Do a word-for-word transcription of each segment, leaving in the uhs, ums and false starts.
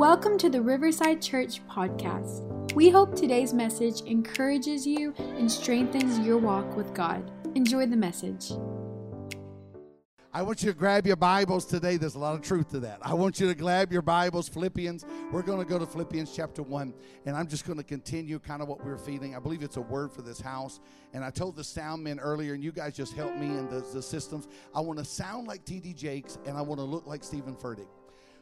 Welcome to the Riverside Church podcast. We hope today's message encourages you and strengthens your walk with God. Enjoy the message. I want you to grab your Bibles today. There's a lot of truth to that. I want you to grab your Bibles, Philippians. We're going to go to Philippians chapter one, and I'm just going to continue kind of what we're feeling. I believe it's a word for this house, and I told the sound men earlier, and you guys just helped me in the, the systems. I want to sound like T D Jakes, and I want to look like Stephen Furtick.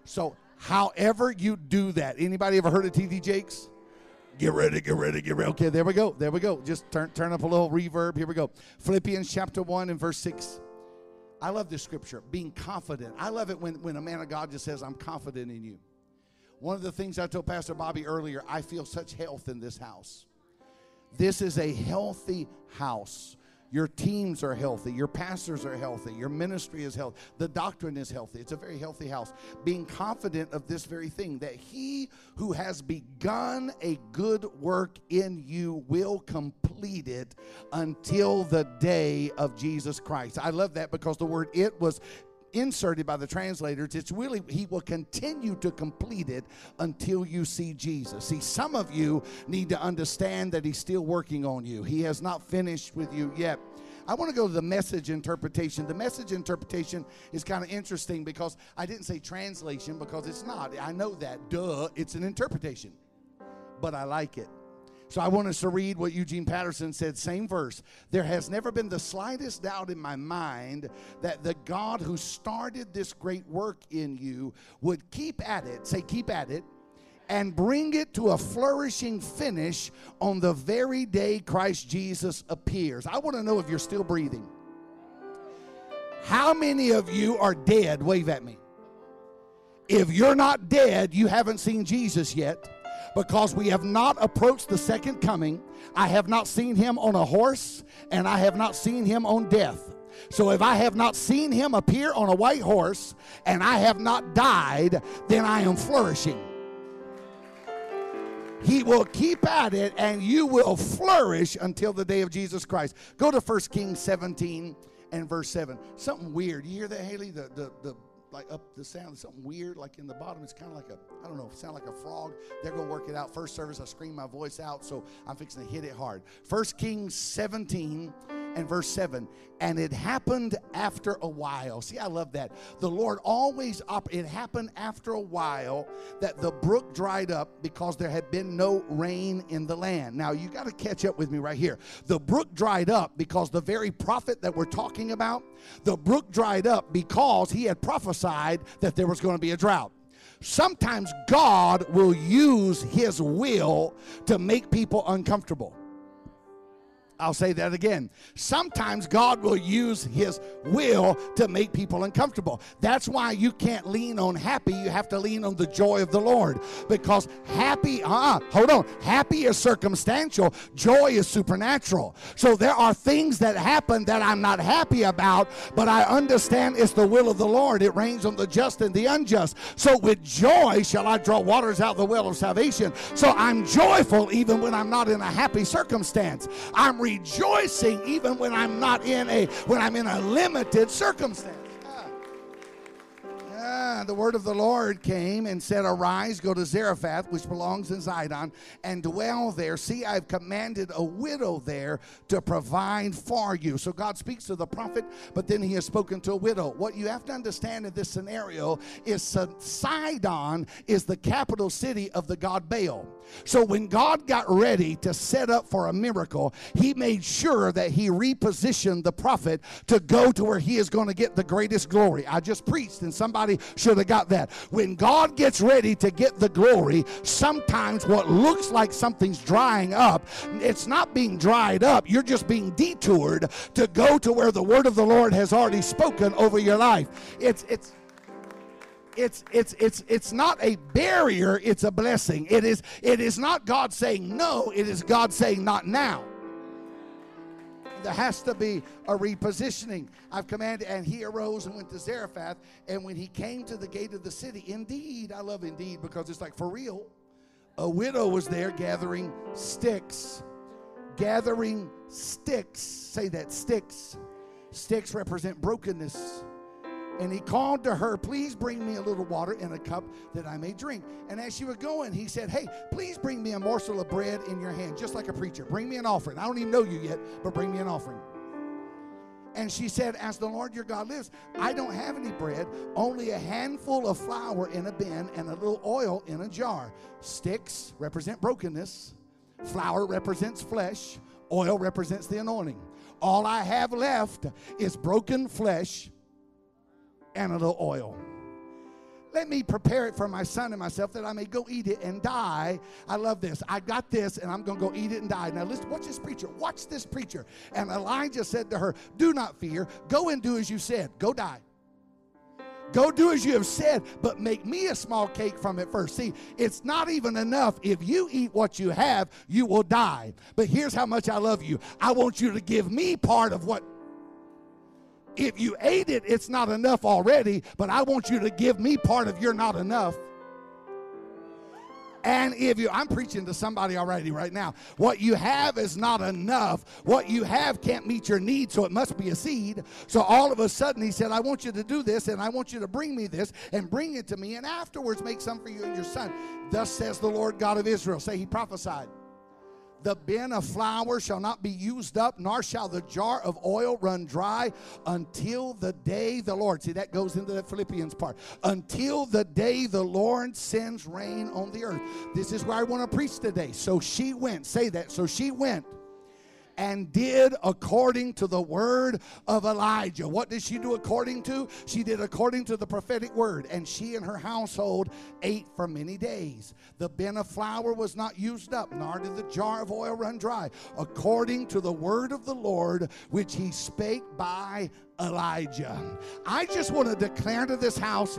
So however you do that, anybody ever heard of T D Jakes? Get ready, get ready, get ready. Okay, there we go, there we go. Just turn, turn up a little reverb. Here we go. Philippians chapter one and verse six. I love this scripture, being confident. I love it when, when a man of God just says, I'm confident in you. One of the things I told Pastor Bobby earlier, I feel such health in this house. This is a healthy house. Your teams are healthy. Your pastors are healthy. Your ministry is healthy. The doctrine is healthy. It's a very healthy house. Being confident of this very thing, that he who has begun a good work in you will complete it until the day of Jesus Christ. I love that because the word it was inserted by the translators. It's really, he will continue to complete it until you see Jesus. See, some of you need to understand that he's still working on you. He has not finished with you yet. I want to go to the message interpretation. The message interpretation is kind of interesting because I didn't say translation because it's not. I know that, duh, it's an interpretation, but I like it. So I want us to read what Eugene Patterson said, same verse. There has never been the slightest doubt in my mind that the God who started this great work in you would keep at it, say keep at it, and bring it to a flourishing finish on the very day Christ Jesus appears. I want to know if you're still breathing. How many of you are dead? Wave at me. If you're not dead, you haven't seen Jesus yet. Because we have not approached the second coming. I have not seen him on a horse, and I have not seen him on death. So if I have not seen him appear on a white horse, and I have not died, then I am flourishing. He will keep at it, and you will flourish until the day of Jesus Christ. Go to First Kings seventeen and verse seven. Something weird. You hear that, Haley? The, the, the. Like up the sound, something weird, like in the bottom. It's kind of like a, I don't know, sound like a frog. They're going to work it out. First service, I screamed my voice out, so I'm fixing to hit it hard. First Kings seventeen and verse seven. And it happened after a while. See, I love that. The Lord always, op- it happened after a while that the brook dried up because there had been no rain in the land. Now, you got to catch up with me right here. The brook dried up because the very prophet that we're talking about, the brook dried up because he had prophesied that there was going to be a drought. Sometimes God will use his will to make people uncomfortable. I'll say that again. Sometimes God will use his will to make people uncomfortable. That's why you can't lean on happy. You have to lean on the joy of the Lord. Because happy, uh-uh, hold on. Happy is circumstantial. Joy is supernatural. So there are things that happen that I'm not happy about, but I understand it's the will of the Lord. It rains on the just and the unjust. So with joy shall I draw waters out of the well of salvation. So I'm joyful even when I'm not in a happy circumstance. I'm rejoicing even when I'm not in a when I'm in a limited circumstance. Ah. Ah, the word of the Lord came and said, arise, go to Zarephath, which belongs in Sidon, and dwell there. See, I've commanded a widow there to provide for you. So God speaks to the prophet, but then he has spoken to a widow. What you have to understand in this scenario is Sidon is the capital city of the god Baal. So when God got ready to set up for a miracle, he made sure that he repositioned the prophet to go to where he is going to get the greatest glory. I just preached, and somebody should have got that. When God gets ready to get the glory, sometimes what looks like something's drying up, it's not being dried up. You're just being detoured to go to where the word of the Lord has already spoken over your life. It's, it's. It's it's it's it's not a barrier, it's a blessing. It is it is not God saying no, it is God saying not now. There has to be a repositioning. I've commanded, and he arose and went to Zarephath, and when he came to the gate of the city, indeed, I love indeed because it's like for real, a widow was there gathering sticks. Gathering sticks. Say that, sticks. Sticks represent brokenness. And he called to her, please bring me a little water in a cup that I may drink. And as she was going, he said, hey, please bring me a morsel of bread in your hand, just like a preacher. Bring me an offering. I don't even know you yet, but bring me an offering. And she said, as the Lord your God lives, I don't have any bread, only a handful of flour in a bin and a little oil in a jar. Sticks represent brokenness. Flour represents flesh. Oil represents the anointing. All I have left is broken flesh and a little oil. Let me prepare it for my son and myself that I may go eat it and die. I love this. I got this, and I'm going to go eat it and die. Now, listen, watch this preacher. Watch this preacher. And Elijah said to her, do not fear. Go and do as you said. Go die. Go do as you have said, but make me a small cake from it first. See, it's not even enough. If you eat what you have, you will die. But here's how much I love you. I want you to give me part of what. If you ate it, it's not enough already, but I want you to give me part of your not enough. And if you, I'm preaching to somebody already right now. What you have is not enough. What you have can't meet your need, so it must be a seed. So all of a sudden he said, I want you to do this, and I want you to bring me this, and bring it to me, and afterwards make some for you and your son. Thus says the Lord God of Israel. Say, he prophesied. The bin of flour shall not be used up, nor shall the jar of oil run dry until the day the Lord. See, that goes into the Philippians part. Until the day the Lord sends rain on the earth. This is where I want to preach today. So she went. Say that. So she went and did according to the word of Elijah. What did she do according to? She did according to the prophetic word, and she and her household ate for many days. The bin of flour was not used up, nor did the jar of oil run dry, according to the word of the Lord, which he spake by Elijah. I just want to declare to this house,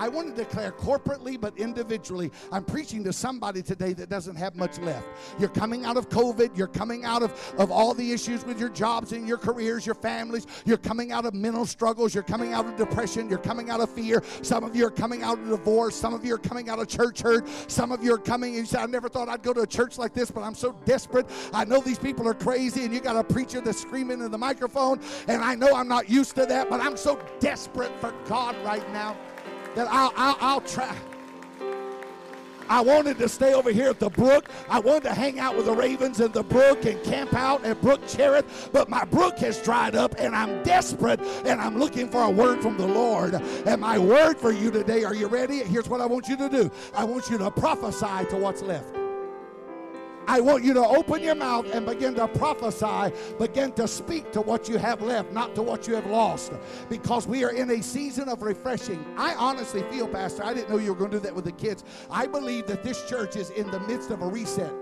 I want to declare corporately but individually, I'm preaching to somebody today that doesn't have much left. You're coming out of COVID. You're coming out of, of all the issues with your jobs and your careers, your families. You're coming out of mental struggles. You're coming out of depression. You're coming out of fear. Some of you are coming out of divorce. Some of you are coming out of church hurt. Some of you are coming and you say, I never thought I'd go to a church like this, but I'm so desperate. I know these people are crazy, and you got a preacher that's screaming in the microphone, and I know I'm not used to that, but I'm so desperate for God right now. That I'll, I'll, I'll try. I wanted to stay over here at the brook. I wanted to hang out with the ravens in the brook and camp out at Brook Cherith, but my brook has dried up, and I'm desperate, and I'm looking for a word from the Lord. And my word for you today, are you ready? Here's what I want you to do. I want you to prophesy to what's left. I want you to open your mouth and begin to prophesy, begin to speak to what you have left, not to what you have lost, because we are in a season of refreshing. I honestly feel, Pastor, I didn't know you were going to do that with the kids. I believe that this church is in the midst of a reset.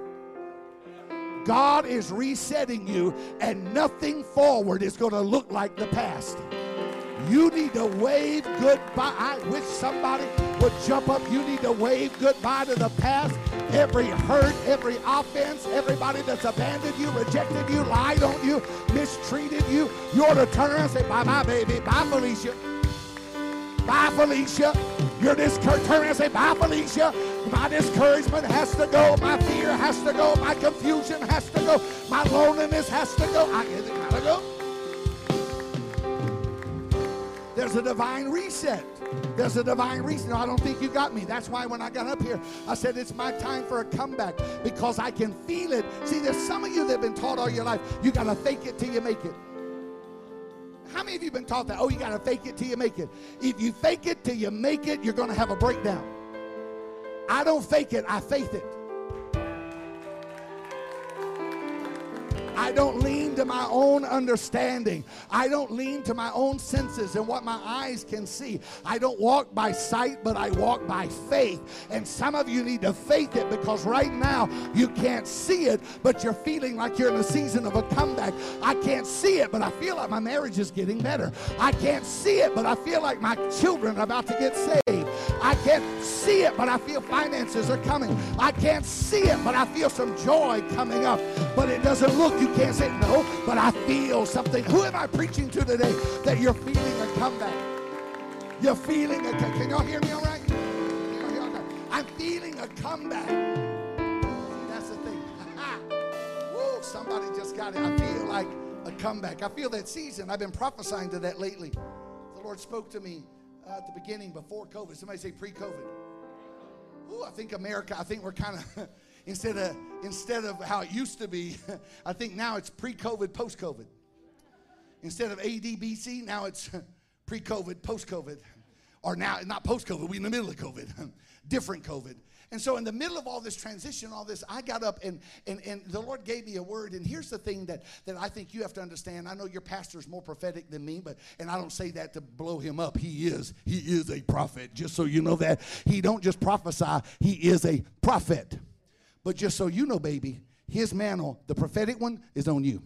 God is resetting you, and nothing forward is going to look like the past. You need to wave goodbye. I wish somebody would jump up. You need to wave goodbye to the past. Every hurt, every offense, everybody that's abandoned you, rejected you, lied on you, mistreated you. You ought to turn around and say, bye-bye, baby. Bye, Felicia. Bye, Felicia. Your discouragement, turn around and say, bye, Felicia. My discouragement has to go. My fear has to go. My confusion has to go. My loneliness has to go. I guess it gotta go. There's a divine reset. There's a divine reset. No, I don't think you got me. That's why when I got up here, I said it's my time for a comeback, because I can feel it. See, there's some of you that have been taught all your life, you got to fake it till you make it. How many of you have been taught that? Oh, you got to fake it till you make it. If you fake it till you make it, you're going to have a breakdown. I don't fake it. I faith it. I don't lean to my own understanding. I don't lean to my own senses and what my eyes can see. I don't walk by sight, but I walk by faith. And some of you need to faith it, because right now you can't see it, but you're feeling like you're in a season of a comeback. I can't see it, but I feel like my marriage is getting better. I can't see it, but I feel like my children are about to get saved. I can't see it, but I feel finances are coming. I can't see it, but I feel some joy coming up. But it doesn't look, you can't say no, but I feel something. Who am I preaching to today that you're feeling a comeback? You're feeling a comeback. Can y'all hear me all right? I'm feeling a comeback. See, that's the thing. Woo, somebody just got it. I feel like a comeback. I feel that season. I've been prophesying to that lately. Lord spoke to me uh, at the beginning before COVID. Somebody say pre-COVID. Ooh, I think America, I think we're kind of, instead of instead of how it used to be, I think now it's pre-COVID, post-COVID. Instead of A D B C, now it's pre-COVID, post-COVID. Or now, not post-COVID, we're in the middle of COVID. Different COVID. And so in the middle of all this transition, all this, I got up and, and, and the Lord gave me a word. And here's the thing that, that I think you have to understand. I know your pastor is more prophetic than me, but and I don't say that to blow him up. He is. He is a prophet. Just so you know that. He don't just prophesy. He is a prophet. But just so you know, baby, his mantle, the prophetic one, is on you.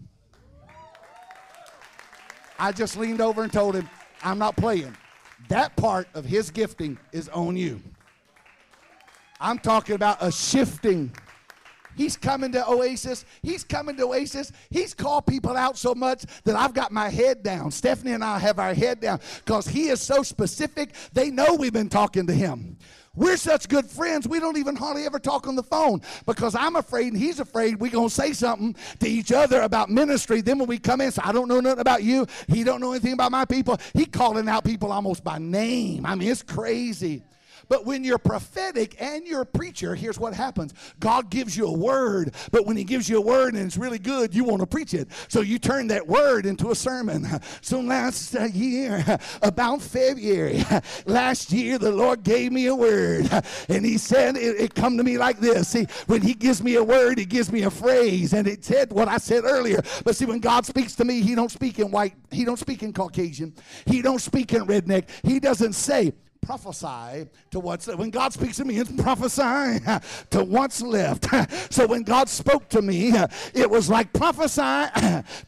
I just leaned over and told him, I'm not playing. That part of his gifting is on you. I'm talking about a shifting. He's coming to Oasis. He's coming to Oasis. He's called people out so much that I've got my head down. Stephanie and I have our head down because he is so specific. They know we've been talking to him. We're such good friends, we don't even hardly ever talk on the phone because I'm afraid and he's afraid we're going to say something to each other about ministry. Then when we come in, so I don't know nothing about you. He don't know anything about my people. He calling out people almost by name. I mean, it's crazy. But when you're prophetic and you're a preacher, here's what happens. God gives you a word, but when he gives you a word and it's really good, you want to preach it. So you turn that word into a sermon. So last year, about February, last year the Lord gave me a word. And he said, it, it come to me like this. See, when he gives me a word, he gives me a phrase. And it said what I said earlier. But see, when God speaks to me, he don't speak in white. He don't speak in Caucasian. He don't speak in redneck. He doesn't say, prophesy to what's left. When God speaks to me, it's prophesy to what's left. So when God spoke to me, it was like prophesy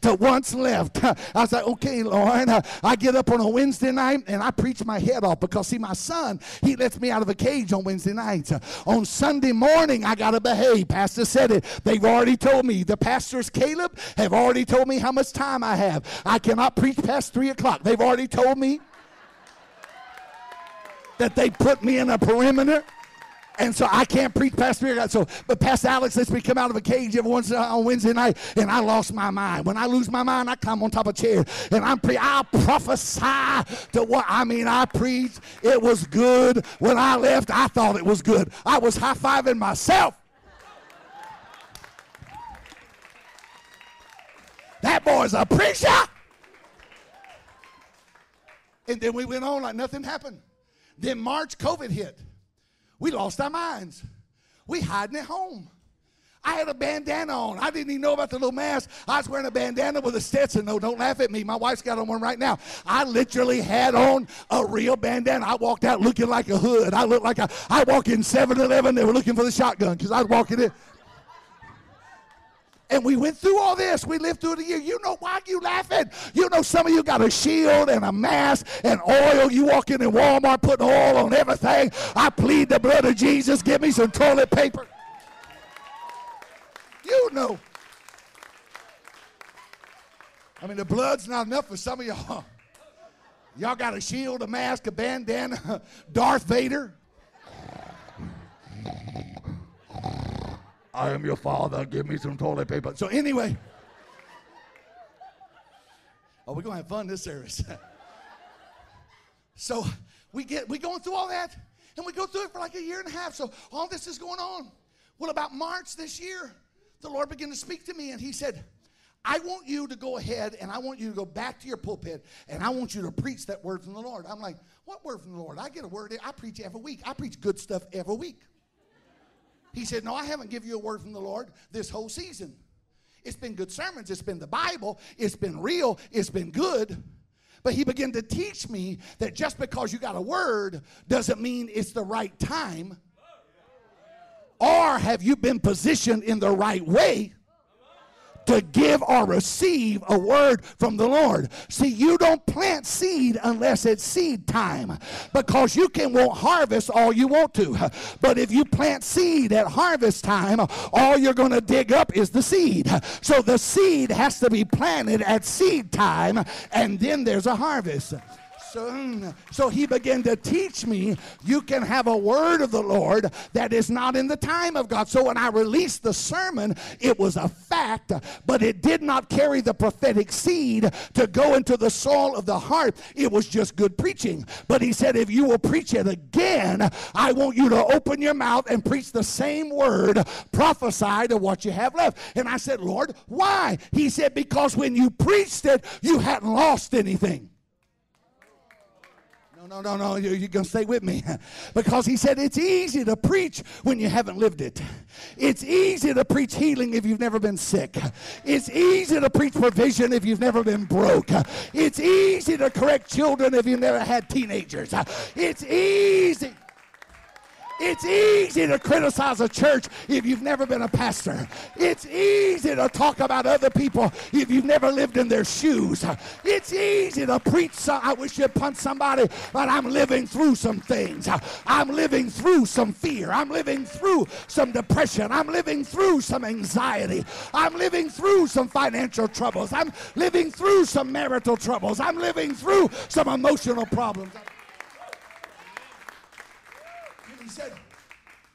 to what's left. I was like, okay, Lord. I get up on a Wednesday night and I preach my head off because, see, my son, he lets me out of a cage on Wednesday nights. On Sunday morning, I got to behave. Pastor said it. They've already told me. The pastors, Caleb, have already told me how much time I have. I cannot preach past three o'clock. They've already told me that they put me in a perimeter, and so I can't preach past three. So, but Pastor Alex lets me come out of a cage every once in a while on Wednesday night, and I lost my mind. When I lose my mind, I climb on top of a chair, and I'm pre- I prophesy to what I mean. I preached. It was good. When I left, I thought it was good. I was high-fiving myself. That boy's a preacher. And then we went on like nothing happened. Then March, COVID hit. We lost our minds. We hiding at home. I had a bandana on. I didn't even know about the little mask. I was wearing a bandana with a Stetson. No, don't laugh at me. My wife's got on one right now. I literally had on a real bandana. I walked out looking like a hood. I looked like a, I walked in seven eleven. They were looking for the shotgun because I was walking in. And we went through all this. We lived through the year. You know why you laughing? You know some of you got a shield and a mask and oil. You walk in in Walmart putting oil on everything. I plead the blood of Jesus. Give me some toilet paper. You know. I mean, the blood's not enough for some of y'all. Y'all got a shield, a mask, a bandana, Darth Vader. I am your father. Give me some toilet paper. So anyway. Oh, we're going to have fun this service. So we get, we going through all that, and we go through it for like a year and a half. So all this is going on. Well, about March this year, the Lord began to speak to me, and he said, I want you to go ahead, and I want you to go back to your pulpit, and I want you to preach that word from the Lord. I'm like, what word from the Lord? I get a word. I preach every week. I preach good stuff every week. He said, no, I haven't given you a word from the Lord this whole season. It's been good sermons. It's been the Bible. It's been real. It's been good. But he began to teach me that just because you got a word doesn't mean it's the right time. Or have you been positioned in the right way to give or receive a word from the Lord? See, you don't plant seed unless it's seed time, because you can want harvest all you want to. But if you plant seed at harvest time, all you're going to dig up is the seed. So the seed has to be planted at seed time, and then there's a harvest. So, so he began to teach me, you can have a word of the Lord that is not in the time of God. So when I released the sermon, it was a fact, but it did not carry the prophetic seed to go into the soil of the heart. It was just good preaching. But he said, if you will preach it again, I want you to open your mouth and preach the same word, prophesy to what you have left. And I said, Lord, why? He said, because when you preached it, you hadn't lost anything. No, no, no, you're going to stay with me. Because he said it's easy to preach when you haven't lived it. It's easy to preach healing if you've never been sick. It's easy to preach provision if you've never been broke. It's easy to correct children if you've never had teenagers. It's easy. It's easy to criticize a church if you've never been a pastor. It's easy to talk about other people if you've never lived in their shoes. It's easy to preach. Some, I wish you'd punch somebody, but I'm living through some things. I'm living through some fear. I'm living through some depression. I'm living through some anxiety. I'm living through some financial troubles. I'm living through some marital troubles. I'm living through some emotional problems. He said,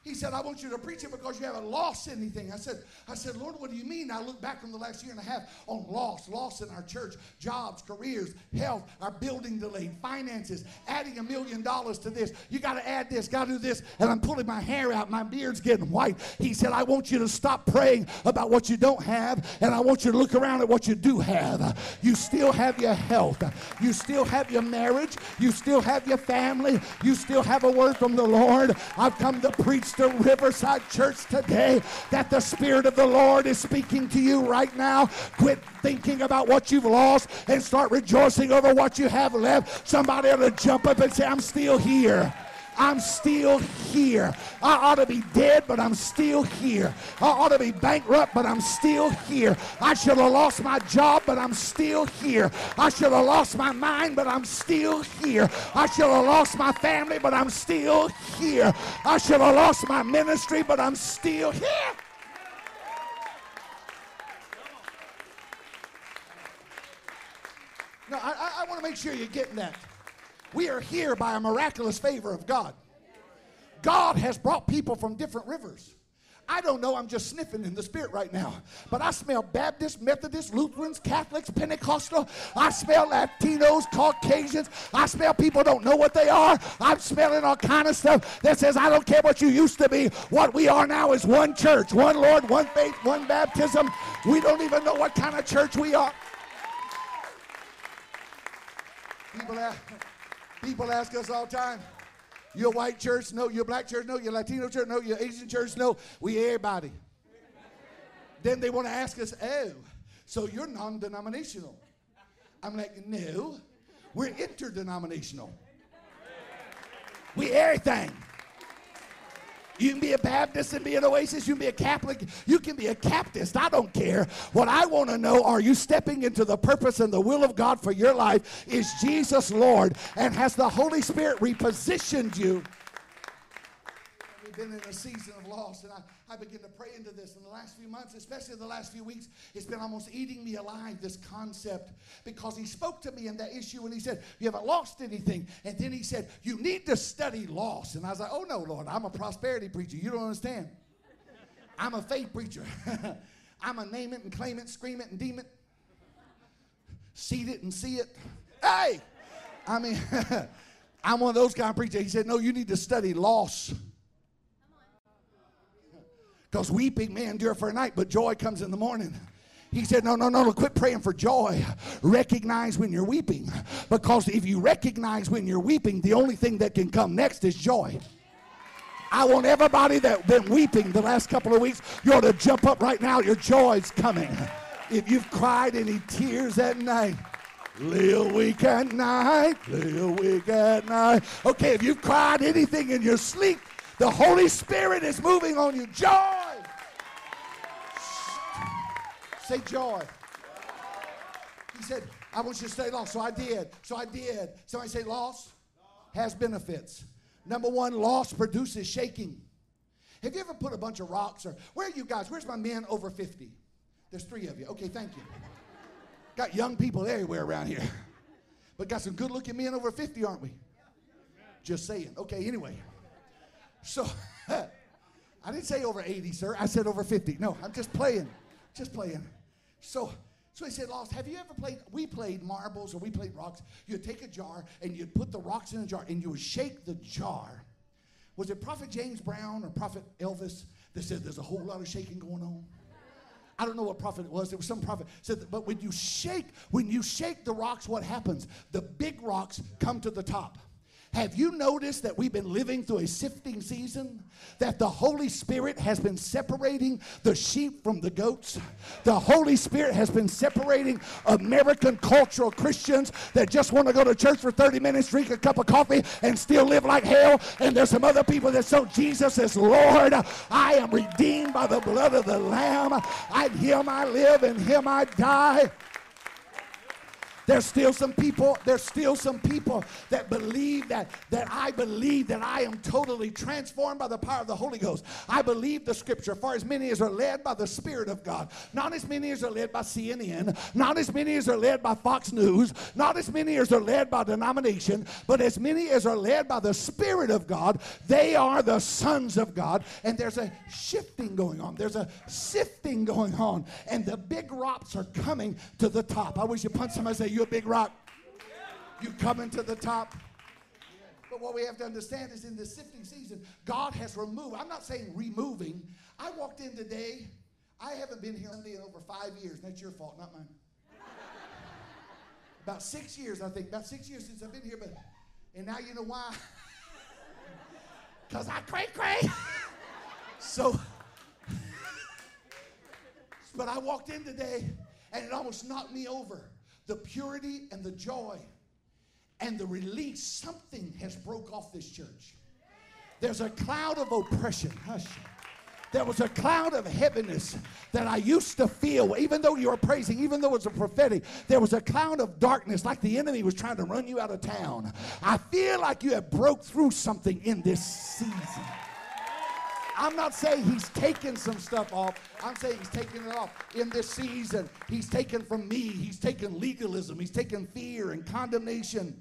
he said, I want you to preach it because you haven't lost anything. I said, I said, Lord, what do you mean? I look back from the last year and a half on loss, loss in our church, jobs, careers, health, our building delayed, finances, adding a million dollars to this. You got to add this, got to do this. And I'm pulling my hair out. My beard's getting white. He said, I want you to stop praying about what you don't have. And I want you to look around at what you do have. You still have your health. You still have your marriage. You still have your family. You still have a word from the Lord. I've come to preach to Riverside Church today that the Spirit of the Lord is speaking to you right now. Quit thinking about what you've lost and start rejoicing over what you have left. Somebody ought to jump up and say, I'm still here. I'm still here. I ought to be dead, but I'm still here. I ought to be bankrupt, but I'm still here. I should have lost my job, but I'm still here. I should have lost my mind, but I'm still here. I should have lost my family, but I'm still here. I should have lost my ministry, but I'm still here. No, I, I want to make sure you're getting that. We are here by a miraculous favor of God. God has brought people from different rivers. I don't know, I'm just sniffing in the spirit right now. But I smell Baptists, Methodists, Lutherans, Catholics, Pentecostal. I smell Latinos, Caucasians. I smell people don't know what they are. I'm smelling all kind of stuff that says, I don't care what you used to be. What we are now is one church, one Lord, one faith, one baptism. We don't even know what kind of church we are. People out. People ask us all the time, you're a white church? No. You're a black church? No. You're a Latino church? No. You're an Asian church? No. We everybody. Then they want to ask us, oh, so you're non-denominational. I'm like, no, we're interdenominational. We everything. You can be a Baptist and be an Oasis. You can be a Catholic. You can be a Baptist. I don't care. What I want to know, are you stepping into the purpose and the will of God for your life? Is Jesus Lord? And has the Holy Spirit repositioned you? We've been in a season of loss, and I, I begin to pray into this in the last few months, especially the last few weeks. It's been almost eating me alive, this concept, because he spoke to me in that issue, and he said, you haven't lost anything. And then he said, you need to study loss. And I was like, oh, no, Lord, I'm a prosperity preacher. You don't understand. I'm a faith preacher. I'm a name it and claim it, scream it and deem it, seed it and see it. Hey! I mean, I'm one of those kind of preachers. He said, no, you need to study loss. Because weeping may endure for a night, but joy comes in the morning. He said, no, no, no, no, quit praying for joy. Recognize when you're weeping. Because if you recognize when you're weeping, the only thing that can come next is joy. I want everybody that's been weeping the last couple of weeks, you ought to jump up right now. Your joy's coming. If you've cried any tears at night, little weak at night, little weak at night. Okay, if you've cried anything in your sleep, the Holy Spirit is moving on you. Joy. Say joy. He said, I want you to stay lost. So I did. So I did. Somebody say loss has benefits. Number one, loss produces shaking. Have you ever put a bunch of rocks or, where are you guys? Where's my men over fifty? There's three of you. Okay, thank you. Got young people everywhere around here. But got some good-looking men over fifty, aren't we? Just saying. Okay, anyway. So, I didn't say over eighty, sir. I said over fifty. No, I'm just playing. Just playing. So, so he said, Lost, have you ever played, we played marbles or we played rocks. You'd take a jar and you'd put the rocks in a jar and you would shake the jar. Was it Prophet James Brown or Prophet Elvis that said there's a whole lot of shaking going on? I don't know what prophet it was. There was some prophet said that, but when you shake, when you shake the rocks, what happens? The big rocks come to the top. Have you noticed that we've been living through a sifting season? That the Holy Spirit has been separating the sheep from the goats? The Holy Spirit has been separating American cultural Christians that just want to go to church for thirty minutes, drink a cup of coffee, and still live like hell. And there's some other people that say, Jesus is Lord. I am redeemed by the blood of the Lamb. In Him I live, in Him I die. There's still some people, there's still some people that believe that, that I believe that I am totally transformed by the power of the Holy Ghost. I believe the scripture, for as many as are led by the Spirit of God, not as many as are led by C N N, not as many as are led by Fox News, not as many as are led by denomination, but as many as are led by the Spirit of God, they are the sons of God. And there's a shifting going on. There's a sifting going on. And the big rocks are coming to the top. I wish you punch somebody and say, you a big rock. You coming to the top. But what we have to understand is in this sifting season, God has removed. I'm not saying removing. I walked in today. I haven't been here Sunday in over five years. That's your fault, not mine. About six years, I think. About six years since I've been here. But and now you know why. Because I cray cray. So, but I walked in today and it almost knocked me over. The purity and the joy and the release, something has broke off this church. There's a cloud of oppression. Hush. There was a cloud of heaviness that I used to feel, even though you were praising, even though it was a prophetic. There was a cloud of darkness, like the enemy was trying to run you out of town. I feel like you have broke through something in this season. I'm not saying he's taking some stuff off. I'm saying he's taking it off in this season. He's taken from me. He's taken legalism. He's taken fear and condemnation,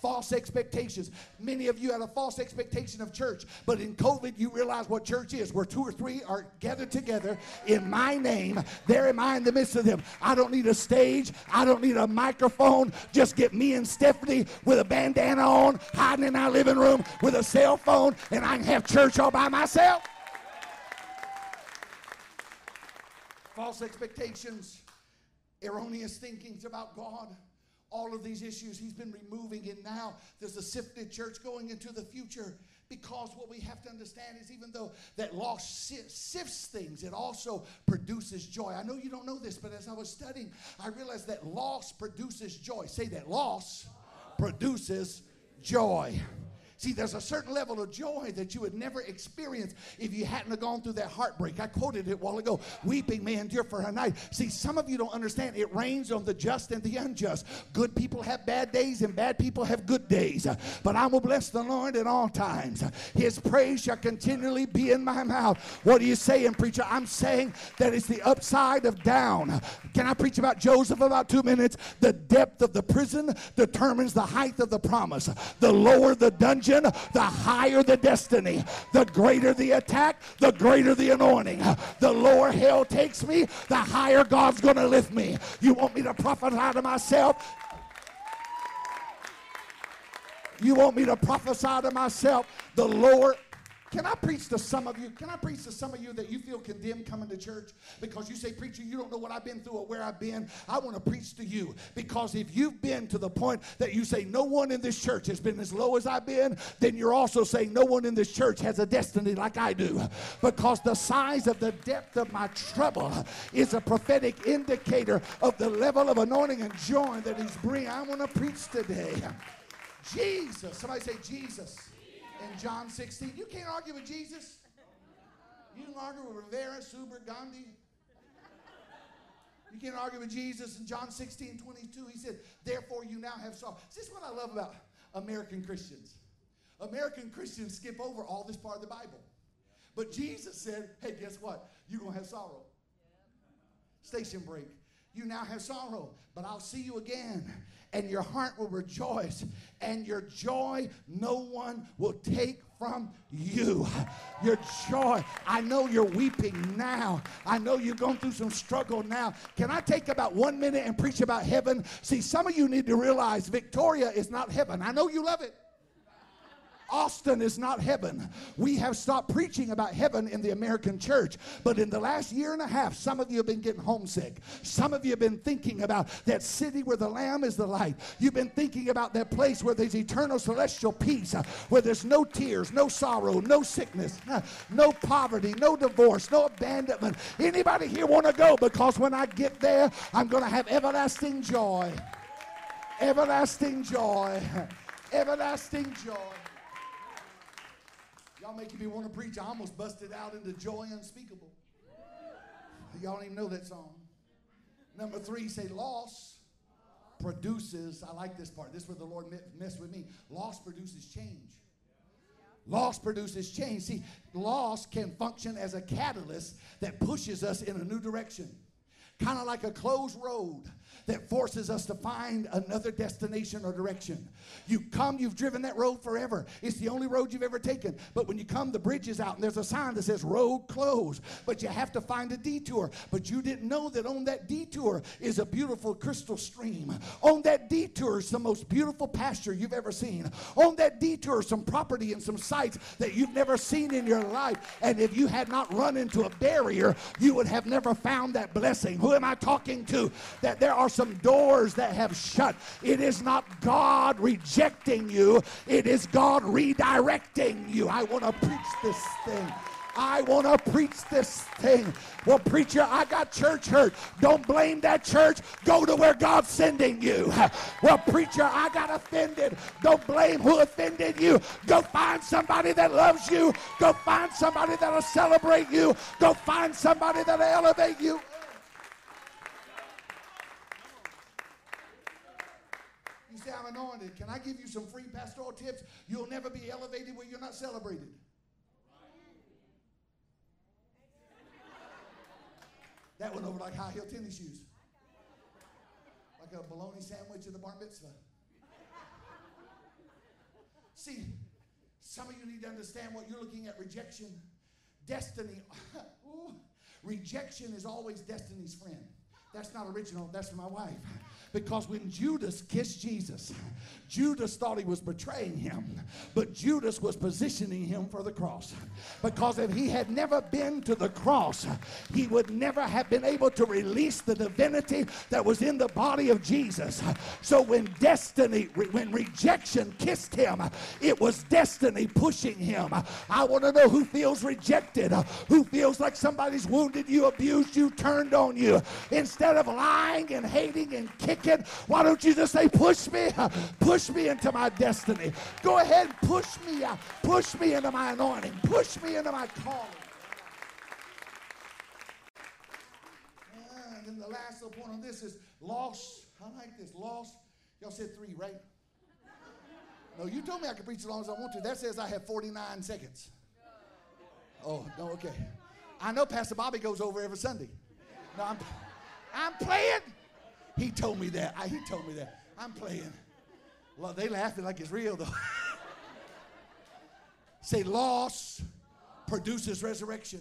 false expectations. Many of you had a false expectation of church, but in COVID, you realize what church is. Where two or three are gathered together in my name, there am I in the midst of them. I don't need a stage. I don't need a microphone. Just get me and Stephanie with a bandana on, hiding in our living room with a cell phone, and I can have church all by myself. False expectations, erroneous thinkings about God, all of these issues he's been removing, and now there's a sifted church going into the future. Because what we have to understand is even though that law sifts things, it also produces joy. I know you don't know this, but as I was studying, I realized that loss produces joy. Say that, loss produces joy. See, there's a certain level of joy that you would never experience if you hadn't have gone through that heartbreak. I quoted it a while ago. Weeping may endure for a night. See, some of you don't understand. It rains on the just and the unjust. Good people have bad days and bad people have good days. But I will bless the Lord at all times. His praise shall continually be in my mouth. What are you saying, preacher? I'm saying that it's the upside of down. Can I preach about Joseph about two minutes? The depth of the prison determines the height of the promise. The lower the dungeon, the higher the destiny. The greater the attack, the greater the anointing. The lower hell takes me, the higher God's going to lift me. You want me to prophesy to myself? You want me to prophesy to myself? The lower... Can I preach to some of you? Can I preach to some of you that you feel condemned coming to church? Because you say, preacher, you don't know what I've been through or where I've been. I want to preach to you. Because if you've been to the point that you say, no one in this church has been as low as I've been, then you're also saying, no one in this church has a destiny like I do. Because the size of the depth of my trouble is a prophetic indicator of the level of anointing and joy that he's bringing. I want to preach today. Jesus. Somebody say, Jesus. In John sixteen, you can't argue with Jesus. You can argue with Rivera, Suber, Gandhi. You can't argue with Jesus. In John sixteen, twenty-two, he said, therefore you now have sorrow. This is what I love about American Christians. American Christians skip over all this part of the Bible. But Jesus said, hey, guess what? You're going to have sorrow. Station break. You now have sorrow, but I'll see you again, and your heart will rejoice, and your joy no one will take from you. Your joy. I know you're weeping now. I know you're going through some struggle now. Can I take about one minute and preach about heaven? See, some of you need to realize Victoria is not heaven. I know you love it. Austin is not heaven. We have stopped preaching about heaven in the American church. But in the last year and a half, some of you have been getting homesick. Some of you have been thinking about that city where the Lamb is the light. You've been thinking about that place where there's eternal celestial peace, where there's no tears, no sorrow, no sickness, no poverty, no divorce, no abandonment. Anybody here want to go? Because when I get there, I'm going to have everlasting joy. Everlasting joy. Everlasting joy. Y'all making me want to preach. I almost busted out into Joy Unspeakable. Y'all don't even know that song. Number three, say loss produces, I like this part. This is where the Lord messed with me. Loss produces change. Loss produces change. See, loss can function as a catalyst that pushes us in a new direction. Kind of like a closed road that forces us to find another destination or direction. You come, you've driven that road forever. It's the only road you've ever taken. But when you come, the bridge is out, and there's a sign that says road closed. But you have to find a detour. But you didn't know that on that detour is a beautiful crystal stream. On that detour is the most beautiful pasture you've ever seen. On that detour is some property and some sights that you've never seen in your life. And if you had not run into a barrier, you would have never found that blessing. Who am I talking to? That there are some doors that have shut. It is not God rejecting you. It is God redirecting you. I want to preach this thing. I want to preach this thing. Well, preacher, I got church hurt. Don't blame that church. Go to where God's sending you. Well, preacher, I got offended. Don't blame who offended you. Go find somebody that loves you. Go find somebody that will celebrate you. Go find somebody that will elevate you. You say, I'm anointed. Can I give you some free pastoral tips? You'll never be elevated where you're not celebrated. That went over like high heel tennis shoes. Like a bologna sandwich at the bar mitzvah. See, some of you need to understand what you're looking at. Rejection. Destiny. Ooh. Rejection is always destiny's friend. That's not original. That's from my wife. Because when Judas kissed Jesus, Judas thought he was betraying him, but Judas was positioning him for the cross. Because if he had never been to the cross, he would never have been able to release the divinity that was in the body of Jesus. So when destiny, when rejection kissed him, it was destiny pushing him. I want to know who feels rejected, who feels like somebody's wounded you, abused you, turned on you. Instead of lying and hating and kicking, why don't you just say, push me, push me into my destiny. Go ahead and push me, push me into my anointing, push me into my calling. And then the last little point on this is loss. I like this, loss. Y'all said three, right? No, you told me I could preach as long as I want to. That says I have forty-nine seconds. Oh, no, okay. I know Pastor Bobby goes over every Sunday. No, I'm, I'm playing. He told me that. I, he told me that. I'm playing. Well, they laughing like it's real, though. Say, loss produces resurrection.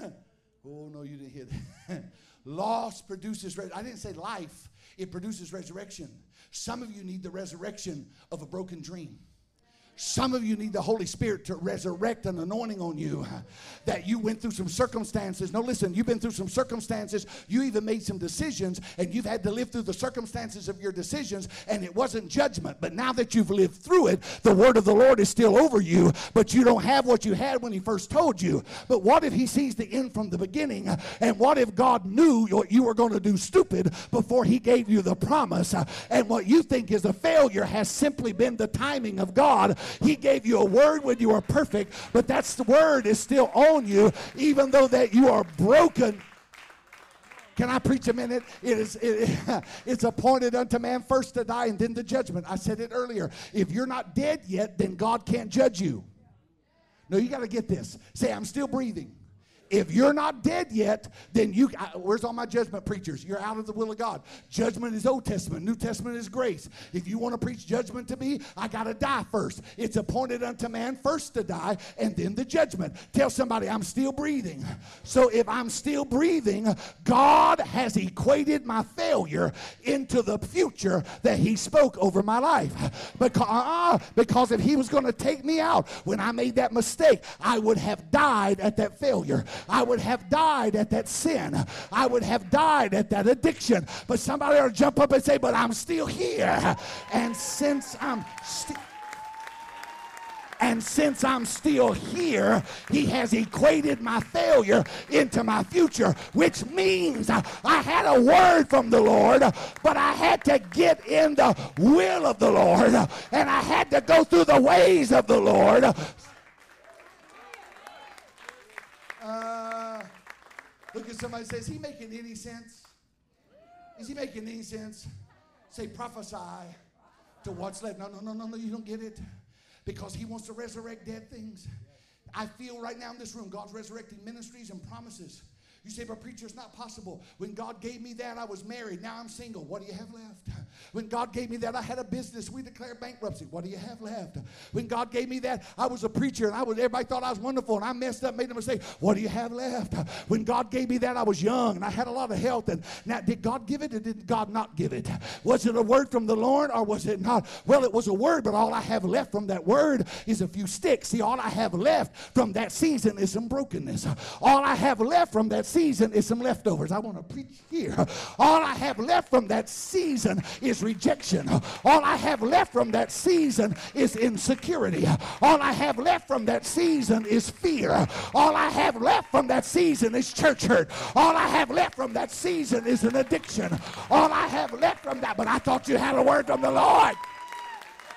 Oh, no, you didn't hear that. Loss produces resurrection. I didn't say life. It produces resurrection. Some of you need the resurrection of a broken dream. Some of you need the Holy Spirit to resurrect an anointing on you that you went through some circumstances. No, listen, you've been through some circumstances. You even made some decisions, and you've had to live through the circumstances of your decisions, and it wasn't judgment. But now that you've lived through it, the word of the Lord is still over you, but you don't have what you had when he first told you. But what if he sees the end from the beginning? And what if God knew what you were going to do stupid before he gave you the promise? And what you think is a failure has simply been the timing of God. He gave you a word when you were perfect, but that's the word is still on you, even though that you are broken. Can I preach a minute? It is, it, it's appointed unto man first to die and then the judgment. I said it earlier. If you're not dead yet, then God can't judge you. No, you got to get this. Say, I'm still breathing. If you're not dead yet, then you, I, where's all my judgment preachers? You're out of the will of God. Judgment is Old Testament. New Testament is grace. If you want to preach judgment to me, I got to die first. It's appointed unto man first to die and then the judgment. Tell somebody, I'm still breathing. So if I'm still breathing, God has equated my failure into the future that he spoke over my life. Because, uh, because if he was going to take me out when I made that mistake, I would have died at that failure. I would have died at that sin. I would have died at that addiction. But somebody will jump up and say, but I'm still here. And since I'm still And since I'm still here, he has equated my failure into my future, which means I, I had a word from the Lord, but I had to get in the will of the Lord, and I had to go through the ways of the Lord. Uh, look at somebody and say, is he making any sense? Is he making any sense? Say, prophesy to what's left. No, no, no, no, no, you don't get it. Because he wants to resurrect dead things. I feel right now in this room, God's resurrecting ministries and promises. You say, but preacher, it's not possible. When God gave me that, I was married. Now I'm single. What do you have left? When God gave me that, I had a business. We declared bankruptcy. What do you have left? When God gave me that, I was a preacher, and I was, everybody thought I was wonderful, and I messed up, made a mistake. What do you have left? When God gave me that, I was young, and I had a lot of health. And now, did God give it, or did God not give it? Was it a word from the Lord, or was it not? Well, it was a word, but all I have left from that word is a few sticks. See, all I have left from that season is some brokenness. All I have left from that season season is some leftovers. I want to preach here. All I have left from that season is rejection. All I have left from that season is insecurity. All I have left from that season is fear. All I have left from that season is church hurt. All I have left from that season is an addiction. All I have left from that, but I thought you had a word from the Lord.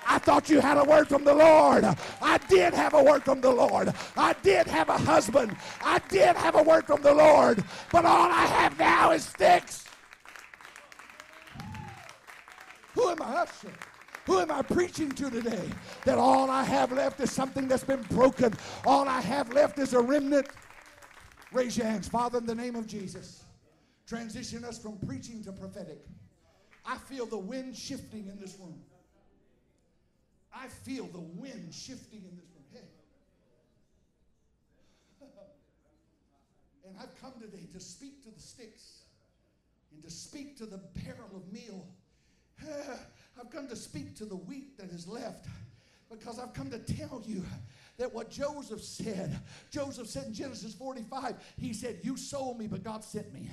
I thought you had a word from the Lord. I did have a word from the Lord. I did have a husband. I did have a word from the Lord. But all I have now is sticks. Who am I upset? Who am I preaching to today? That all I have left is something that's been broken. All I have left is a remnant. Raise your hands. Father, in the name of Jesus, transition us from preaching to prophetic. I feel the wind shifting in this room. I feel the wind shifting in this room. Hey. And I've come today to speak to the sticks and to speak to the barrel of meal. I've come to speak to the wheat that is left, because I've come to tell you that what Joseph said, Joseph said in Genesis forty-five, he said, you sold me, but God sent me.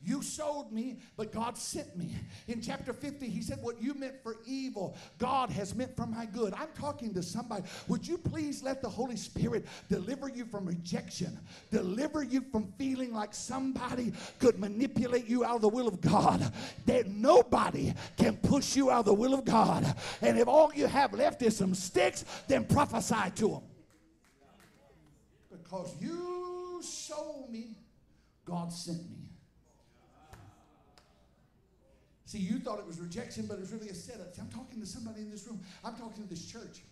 You sold me, but God sent me. In chapter fifty, he said, what you meant for evil, God has meant for my good. I'm talking to somebody. Would you please let the Holy Spirit deliver you from rejection, deliver you from feeling like somebody could manipulate you out of the will of God, that nobody can push you out of the will of God. And if all you have left is some sticks, then prophesy to them. Because you sold me, God sent me. See, you thought it was rejection, but it was really a setup. See, I'm talking to somebody in this room. I'm talking to this church.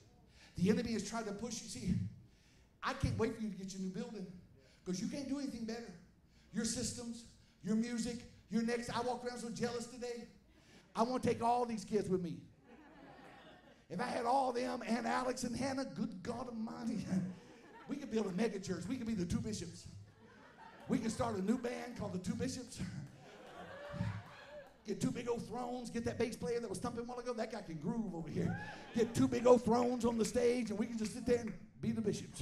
The enemy is trying to push you. See, I can't wait for you to get your new building, because you can't do anything better. Your systems, your music, your next. I walked around so jealous today. I want to take all these kids with me. If I had all them, Aunt Alex and Hannah, good God Almighty, we could build a mega church. We could be the Two Bishops. We could start a new band called the Two Bishops. Get two big old thrones, get that bass player that was thumping a while ago. That guy can groove over here. Get two big old thrones on the stage, and we can just sit there and be the bishops.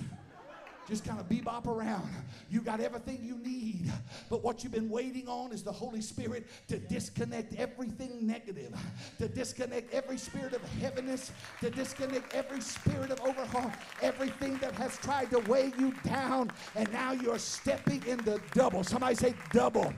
Just kind of bebop around. You got everything you need. But what you've been waiting on is the Holy Spirit to disconnect everything negative, to disconnect every spirit of heaviness, to disconnect every spirit of overhaul, everything that has tried to weigh you down, and now you're stepping into double. Somebody say double.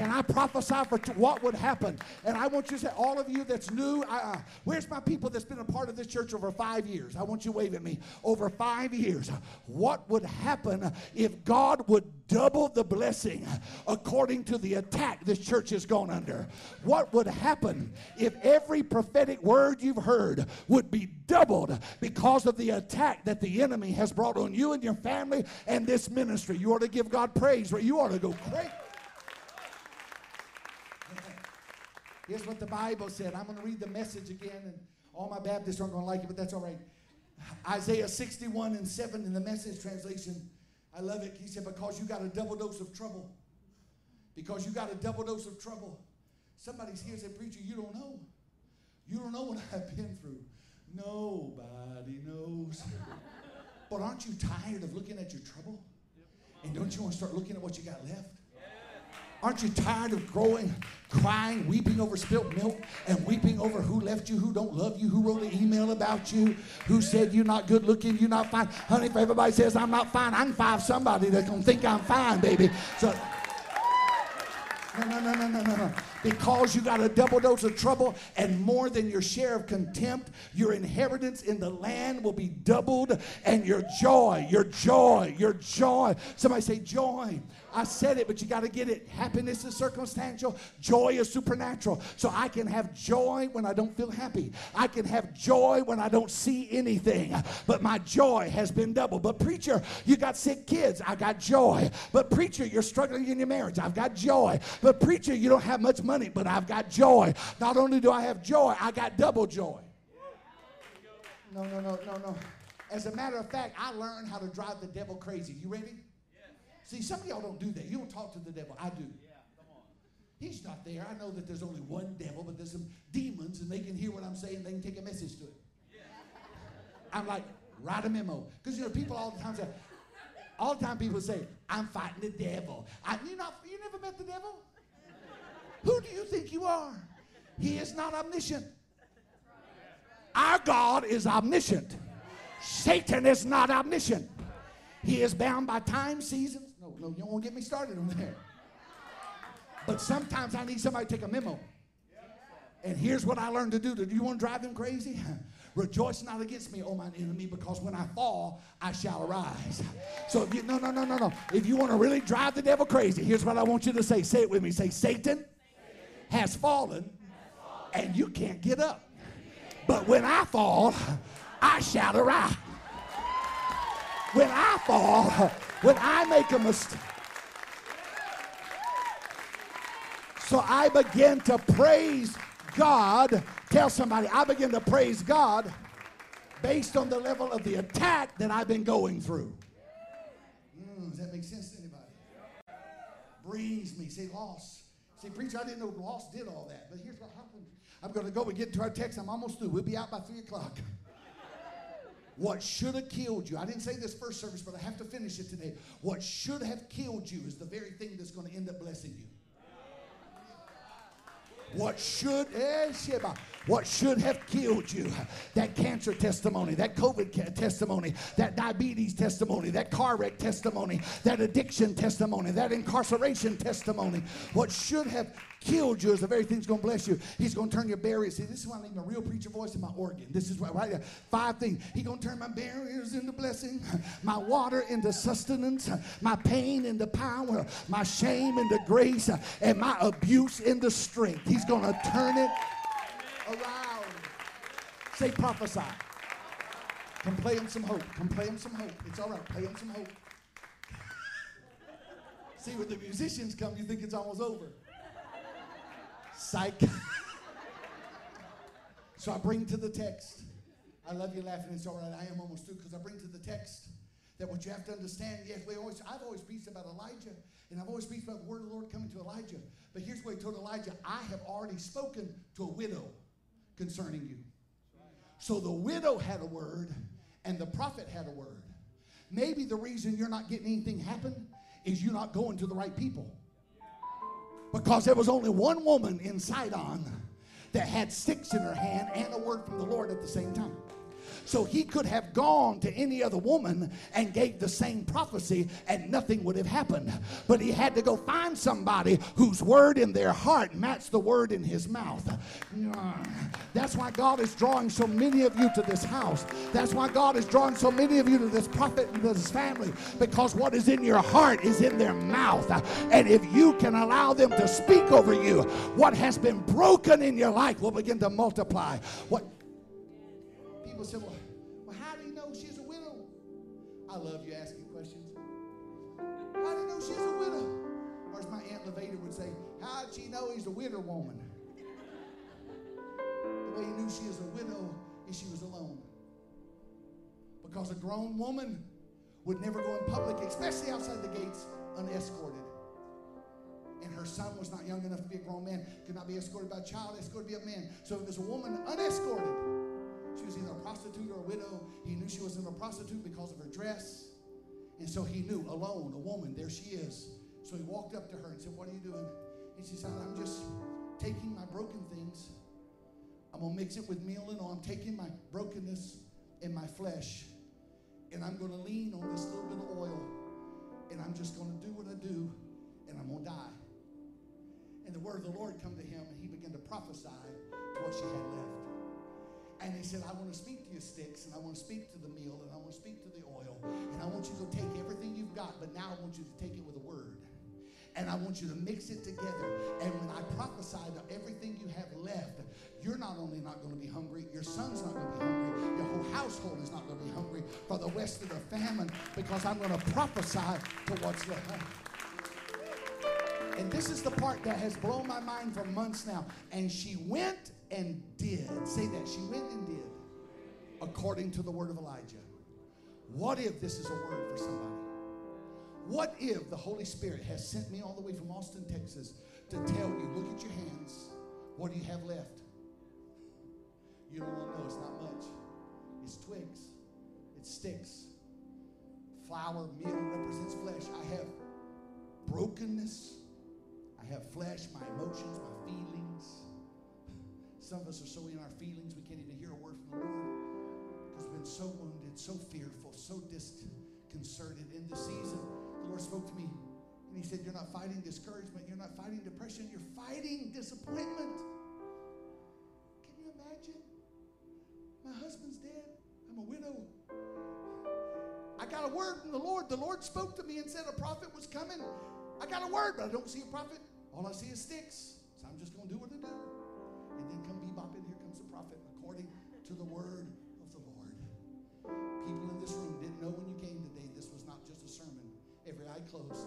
and I prophesy for t- what would happen. And I want you to say, all of you that's new, I, uh, where's my people that's been a part of this church over five years? I want you to wave at me. Over five years, what would happen if God would double the blessing according to the attack this church has gone under? What would happen if every prophetic word you've heard would be doubled because of the attack that the enemy has brought on you and your family and this ministry? You ought to give God praise. You ought to go crazy. Here's what the Bible said. I'm going to read the Message again, and all my Baptists aren't going to like it, but that's all right. Isaiah sixty-one and seven in the Message translation. I love it. He said, because you got a double dose of trouble. Because you got a double dose of trouble. Somebody's here and said, preacher, you don't know. You don't know what I've been through. Nobody knows. But aren't you tired of looking at your trouble? And don't you want to start looking at what you got left? Aren't you tired of growing, crying, weeping over spilt milk and weeping over who left you, who don't love you, who wrote an email about you, who said you're not good looking, you're not fine? Honey, if everybody says I'm not fine, I can find somebody that's going to think I'm fine, baby. So, no, no, no, no, no, no, no. Because you got a double dose of trouble and more than your share of contempt, your inheritance in the land will be doubled, and your joy, your joy, your joy. Somebody say joy. I said it, but you got to get it. Happiness is circumstantial. Joy is supernatural. So I can have joy when I don't feel happy. I can have joy when I don't see anything. But my joy has been doubled. But preacher, you got sick kids. I got joy. But preacher, you're struggling in your marriage. I've got joy. But preacher, you don't have much money, but I've got joy. Not only do I have joy, I got double joy. No, no, no, no, no. As a matter of fact, I learned how to drive the devil crazy. You ready? See, some of y'all don't do that. You don't talk to the devil. I do. Yeah, come on. He's not there. I know that there's only one devil, but there's some demons, and they can hear what I'm saying. They can take a message to it. Yeah. I'm like, write a memo. Because, you know, people all the time say, all the time people say, I'm fighting the devil. I, you're not, you never met the devil? Who do you think you are? He is not omniscient. Our God is omniscient. Satan is not omniscient. He is bound by time, seasons. No, no, you won't get me started on that. But sometimes I need somebody to take a memo. And here's what I learned to do. Do you want to drive him crazy? Rejoice not against me, O mine enemy, because when I fall, I shall arise. So if you, no, no, no, no, no. If you want to really drive the devil crazy, here's what I want you to say. Say it with me. Say, Satan has fallen, and you can't get up. But when I fall, I shall arise. When I fall, when I make a mistake. So I begin to praise God. Tell somebody, I begin to praise God based on the level of the attack that I've been going through. Mm, does that make sense to anybody? Brings me. See, loss. See, preacher, I didn't know loss did all that. But here's what happened. I'm going to go and get to our text. I'm almost through. We'll be out by three o'clock. What should have killed you, I didn't say this first service, but I have to finish it today. What should have killed you is the very thing that's going to end up blessing you. What should, eh, Sheba, what should have killed you, that cancer testimony, that COVID ca- testimony, that diabetes testimony, that car wreck testimony, that addiction testimony, that incarceration testimony, what should have killed you is the very thing that's going to bless you. He's going to turn your barriers. See, this is why I need my real preacher voice and my organ. This is why, right there, five things. He's going to turn my barriers into blessing, my water into sustenance, my pain into power, my shame into grace, and my abuse into strength. He's going to turn it around. Say prophesy. Come play him some hope. Come play him some hope. It's all right. Play him some hope. See, when the musicians come, you think it's almost over. Psych. So I bring to the text. I love you laughing. It's all right. I am almost through because I bring to the text that what you have to understand. Yes, we always. I've always preached about Elijah, and I've always preached about the word of the Lord coming to Elijah. But here's what he told Elijah: I have already spoken to a widow concerning you. So the widow had a word, and the prophet had a word. Maybe the reason you're not getting anything happen is you're not going to the right people. Because there was only one woman in Sidon that had sticks in her hand and a word from the Lord at the same time. So he could have gone to any other woman and gave the same prophecy and nothing would have happened. But he had to go find somebody whose word in their heart matched the word in his mouth. That's why God is drawing so many of you to this house. That's why God is drawing so many of you to this prophet and to this family, because what is in your heart is in their mouth. And if you can allow them to speak over you, what has been broken in your life will begin to multiply. What people say, well, well how do you know she's a widow? I love you asking questions. How do you know she's a widow? Or as my Aunt Leveda would say, how'd she know he's a widow woman? The way you knew she was a widow is she was alone. Because a grown woman would never go in public, especially outside the gates, unescorted. And her son was not young enough to be a grown man, could not be escorted by a child, escorted by a man. So if there's a woman unescorted, she was either a prostitute or a widow. He knew she wasn't a prostitute because of her dress. And so he knew, alone, a woman, there she is. So he walked up to her and said, what are you doing? And she said, I'm just taking my broken things. I'm going to mix it with meal and oil. I'm taking my brokenness and my flesh. And I'm going to lean on this little bit of oil. And I'm just going to do what I do. And I'm going to die. And the word of the Lord come to him, and he began to prophesy to what she had left. And he said, I want to speak to your sticks, and I want to speak to the meal, and I want to speak to the oil, and I want you to take everything you've got, but now I want you to take it with a word. And I want you to mix it together. And when I prophesy to everything you have left, you're not only not going to be hungry, your son's not going to be hungry, your whole household is not going to be hungry for the rest of the famine, because I'm going to prophesy to what's left. And this is the part that has blown my mind for months now. And she went and did. Say that. She went and did. According to the word of Elijah. What if this is a word for somebody? What if the Holy Spirit has sent me all the way from Austin, Texas to tell you, look at your hands. What do you have left? You don't want to know. It's not much. It's twigs. It's sticks. Flour, meal represents flesh. I have brokenness. I have flesh, my emotions, my feelings. Some of us are so in our feelings we can't even hear a word from the Lord because we've been so wounded, so fearful, so disconcerted. In this season, the Lord spoke to me and he said, you're not fighting discouragement, you're not fighting depression, you're fighting disappointment. Can you imagine? My husband's dead. I'm a widow. I got a word from the Lord. The Lord spoke to me and said a prophet was coming. I got a word, but I don't see a prophet. All I see is sticks. So I'm just going to do what I do. And then come bebopping, here comes the prophet, according to the word of the Lord. People in this room didn't know when you came today this was not just a sermon. Every eye closed.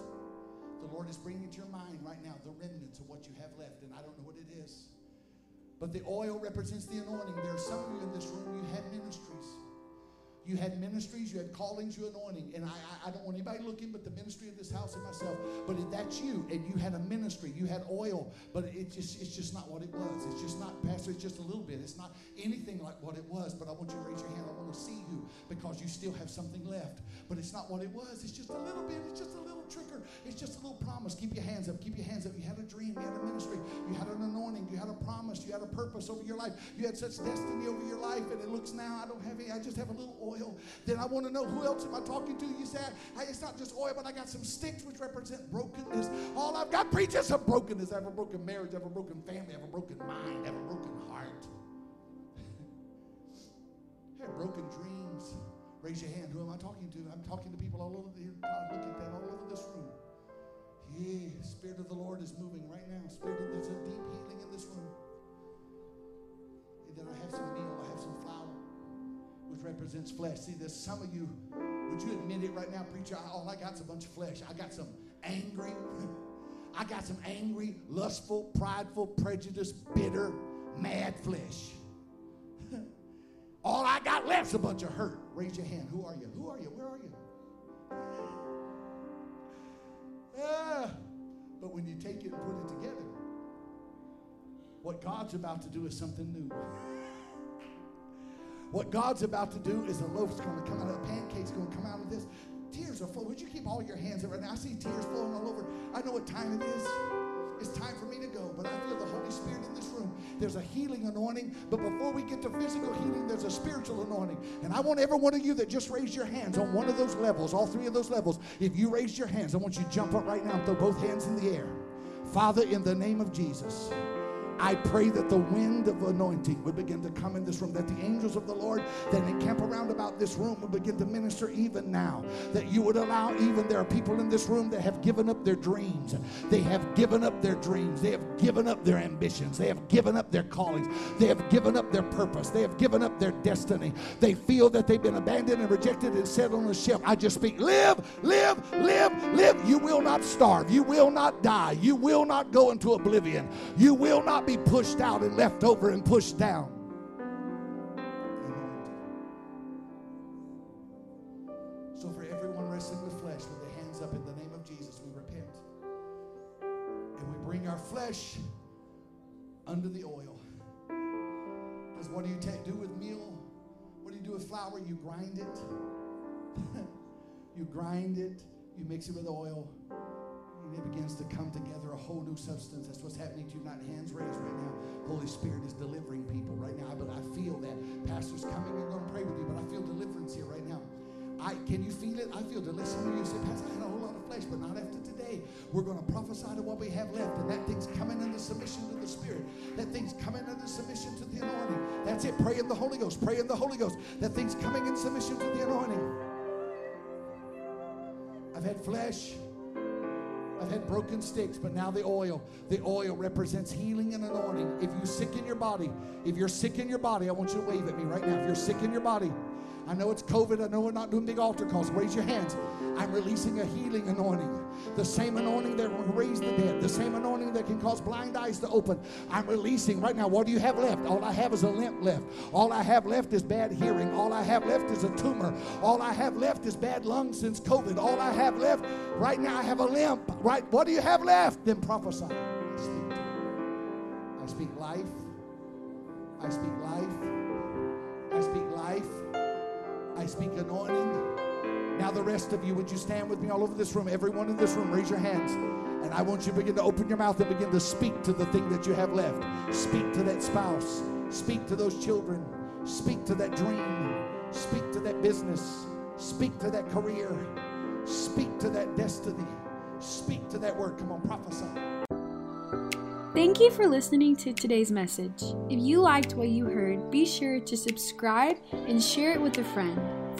The Lord is bringing to your mind right now the remnants of what you have left, and I don't know what it is. But the oil represents the anointing. There are some of you in this room, you had ministries. You had ministries, you had callings, you anointing. And I, I, I don't want anybody looking but the ministry of this house and myself. But if that's you, and you had a ministry, you had oil, but it just it's just not what it was. It's just not, Pastor, it's just a little bit. It's not anything like what it was. But I want you to raise your hand. I want to see you because you still have something left. But it's not what it was. It's just a little bit. It's just a little trigger. It's just a little promise. Keep your hands up. Keep your hands up. You had a dream. You had a ministry. You had an anointing. You had a promise. You had a purpose over your life. You had such destiny over your life. And it looks now, I don't have any. I just have a little oil. Oil. Then I want to know, who else am I talking to? You say, hey, it's not just oil, but I got some sticks which represent brokenness. All I've got preaches some brokenness. I have a broken marriage, I have a broken family, I have a broken mind, I have a broken heart. I have broken dreams. Raise your hand. Who am I talking to? I'm talking to people all over the God, look at that, all over this room. Yeah, Spirit of the Lord is moving right now. Spirit of there's a deep healing in this room. And then I have some meal, I have some flour, which represents flesh. See, there's some of you, would you admit it right now, preacher? All I got's a bunch of flesh. I got some angry, I got some angry, lustful, prideful, prejudiced, bitter, mad flesh. All I got left's a bunch of hurt. Raise your hand. Who are you? Who are you? Where are you? Yeah. But when you take it and put it together, what God's about to do is something new. What God's about to do is a loaf's going to come out of the pancake's going to come out of this. Tears are flowing. Would you keep all your hands up right now? I see tears flowing all over. I know what time it is. It's time for me to go, but I feel the Holy Spirit in this room. There's a healing anointing, but before we get to physical healing, there's a spiritual anointing. And I want every one of you that just raised your hands on one of those levels, all three of those levels, if you raised your hands, I want you to jump up right now and throw both hands in the air. Father, in the name of Jesus, I pray that the wind of anointing would begin to come in this room, that the angels of the Lord that encamp around about this room would begin to minister even now, that you would allow even there are people in this room that have given up their dreams. They have given up their dreams. They have given up their ambitions. They have given up their callings. They have given up their purpose. They have given up their destiny. They feel that they've been abandoned and rejected and set on a shelf. I just speak, live, live, live, live. You will not starve. You will not die. You will not go into oblivion. You will not be pushed out and left over and pushed down. So for everyone wrestling with flesh, with their hands up in the name of Jesus, we repent. And we bring our flesh under the oil. Because what do you take, do with meal? What do you do with flour? You grind it. You grind it. You mix it with oil. And it begins to come together, a whole new substance. That's what's happening to you, not hands raised right now. Holy Spirit is delivering people right now. But I feel that. Pastor's coming and going to pray with you, but I feel deliverance here right now. I, can you feel it? I feel deliverance. Some of you say, Pastor, I had a whole lot of flesh, but not after today. We're going to prophesy to what we have left, and that thing's coming under submission to the Spirit. That thing's coming under submission to the anointing. That's it. Pray in the Holy Ghost. Pray in the Holy Ghost. That thing's coming in submission to the anointing. I've had flesh. I've had broken sticks, but now the oil, the oil represents healing and anointing. If you're sick in your body, if you're sick in your body, I want you to wave at me right now. If you're sick in your body, I know it's COVID. I know we're not doing big altar calls. Raise your hands. I'm releasing a healing anointing. The same anointing that will raise the dead. The same anointing that can cause blind eyes to open. I'm releasing right now. What do you have left? All I have is a limp left. All I have left is bad hearing. All I have left is a tumor. All I have left is bad lungs since COVID. All I have left right now, I have a limp. Right? What do you have left? Then prophesy. I speak. I speak life. I speak life. I speak life. I speak anointing. Now the rest of you, would you stand with me all over this room? Everyone in this room, raise your hands. And I want you to begin to open your mouth and begin to speak to the thing that you have left. Speak to that spouse. Speak to those children. Speak to that dream. Speak to that business. Speak to that career. Speak to that destiny. Speak to that word. Come on, prophesy. Thank you for listening to today's message. If you liked what you heard, be sure to subscribe and share it with a friend.